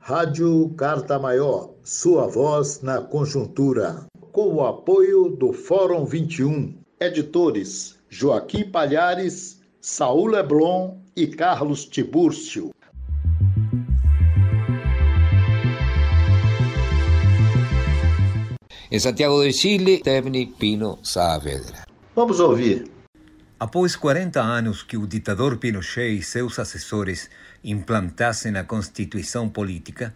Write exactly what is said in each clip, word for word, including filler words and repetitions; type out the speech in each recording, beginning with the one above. Rádio Carta Maior, sua voz na conjuntura. Com o apoio do Fórum vinte e um. Editores Joaquim Palhares, Saulo Leblon e Carlos Tibúrcio. Em Santiago de Chile, TEBNI Pino Saavedra. Vamos ouvir. Após quarenta anos que o ditador Pinochet e seus assessores implantassem a Constituição Política,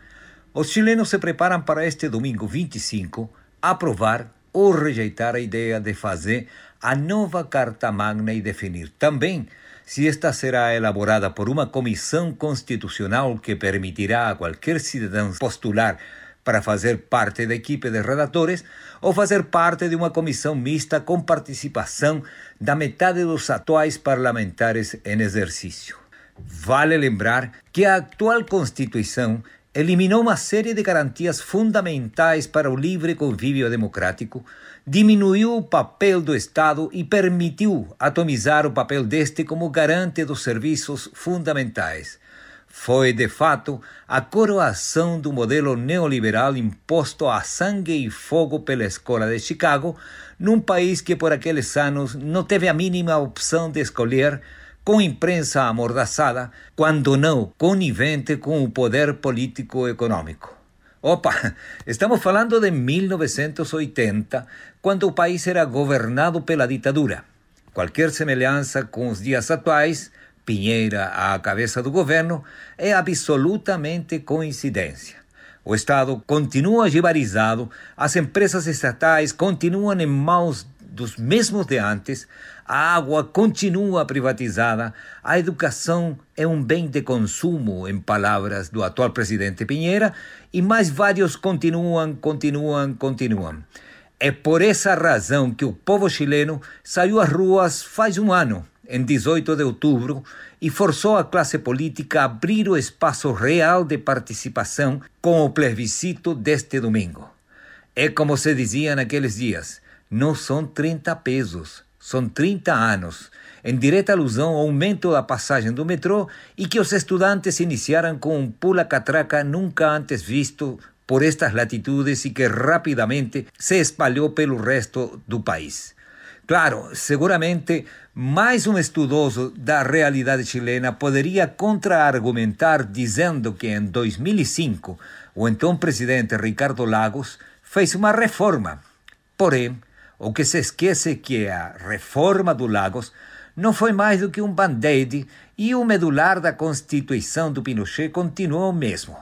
os chilenos se preparam para este domingo vinte e cinco aprovar ou rejeitar a ideia de fazer a nova Carta Magna e definir também se esta será elaborada por uma comissão constitucional que permitirá a qualquer cidadão postular para fazer parte da equipe de redatores ou fazer parte de uma comissão mista com participação da metade dos atuais parlamentares em exercício. Vale lembrar que a atual Constituição eliminou uma série de garantias fundamentais para o livre convívio democrático, diminuiu o papel do Estado e permitiu atomizar o papel deste como garante dos serviços fundamentais. Foi, de fato, a coroação do modelo neoliberal imposto a sangue e fogo pela Escola de Chicago, num país que por aqueles anos não teve a mínima opção de escolher, com imprensa amordaçada, quando não conivente com o poder político econômico. Opa, estamos falando de mil novecentos e oitenta, quando o país era governado pela ditadura. Qualquer semelhança com os dias atuais, Piñera à cabeça do governo, é absolutamente coincidência. O Estado continua jibarizado, as empresas estatais continuam em maus dos mesmos de antes, a água continua privatizada, a educação é um bem de consumo, em palavras do atual presidente Piñera, e mais vários continuam, continuam, continuam. É por essa razão que o povo chileno saiu às ruas faz um ano, em dezoito de outubro, e forçou a classe política a abrir o espaço real de participação com o plebiscito deste domingo. É como se dizia naqueles dias, não são trinta pesos, são trinta anos, em direta alusão ao aumento da passagem do metrô e que os estudantes iniciaram com um pula-catraca nunca antes visto por estas latitudes e que rapidamente se espalhou pelo resto do país. Claro, seguramente, mais um estudioso da realidade chilena poderia contra-argumentar dizendo que em dois mil e cinco o então presidente Ricardo Lagos fez uma reforma. Porém, o que se esquece é que a reforma do Lagos não foi mais do que um band-aid e o medular da Constituição do Pinochet continuou o mesmo.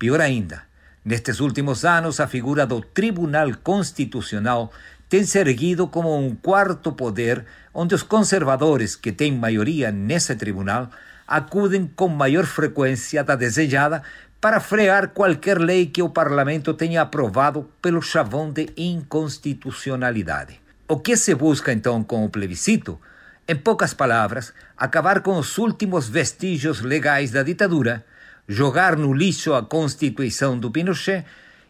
Pior ainda, nestes últimos anos a figura do Tribunal Constitucional tem se erguido como um quarto poder onde os conservadores, que têm maioria nesse tribunal, acudem com maior frequência da desejada para frear qualquer lei que o parlamento tenha aprovado pelo chavão de inconstitucionalidade. O que se busca então com o plebiscito? Em poucas palavras, acabar com os últimos vestígios legais da ditadura, jogar no lixo a Constituição do Pinochet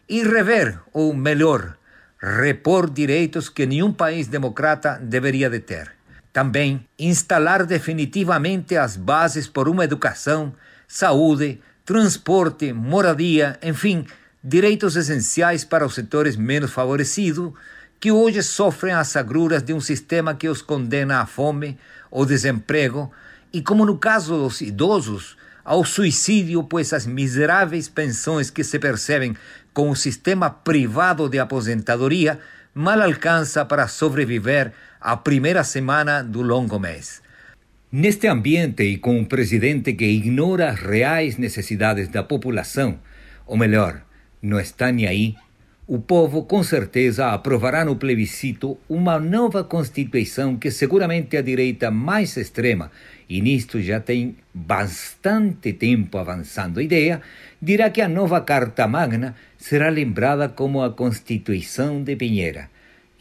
e rever, ou melhor, repor direitos que nenhum país democrata deveria de ter. Também instalar definitivamente as bases por uma educação, saúde, transporte, moradia, enfim, direitos essenciais para os setores menos favorecidos que hoje sofrem as agruras de um sistema que os condena à fome, ao desemprego e, como no caso dos idosos, ao suicídio, pois as miseráveis pensões que se percebem com o sistema privado de aposentadoria mal alcança para sobreviver à primeira semana do longo mês. Neste ambiente e com um presidente que ignora as reais necessidades da população, ou melhor, não está nem aí, o povo com certeza aprovará no plebiscito uma nova Constituição que seguramente a direita mais extrema, e nisto já tem bastante tempo avançando a ideia, dirá que a nova Carta Magna será lembrada como a Constituição de Piñera.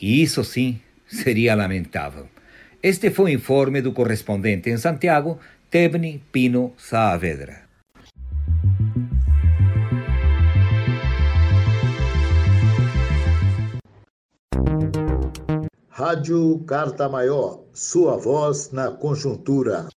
E isso sim seria lamentável. Este foi o informe do correspondente em Santiago, TEBNI Pino Saavedra. Rádio Carta Maior, sua voz na conjuntura.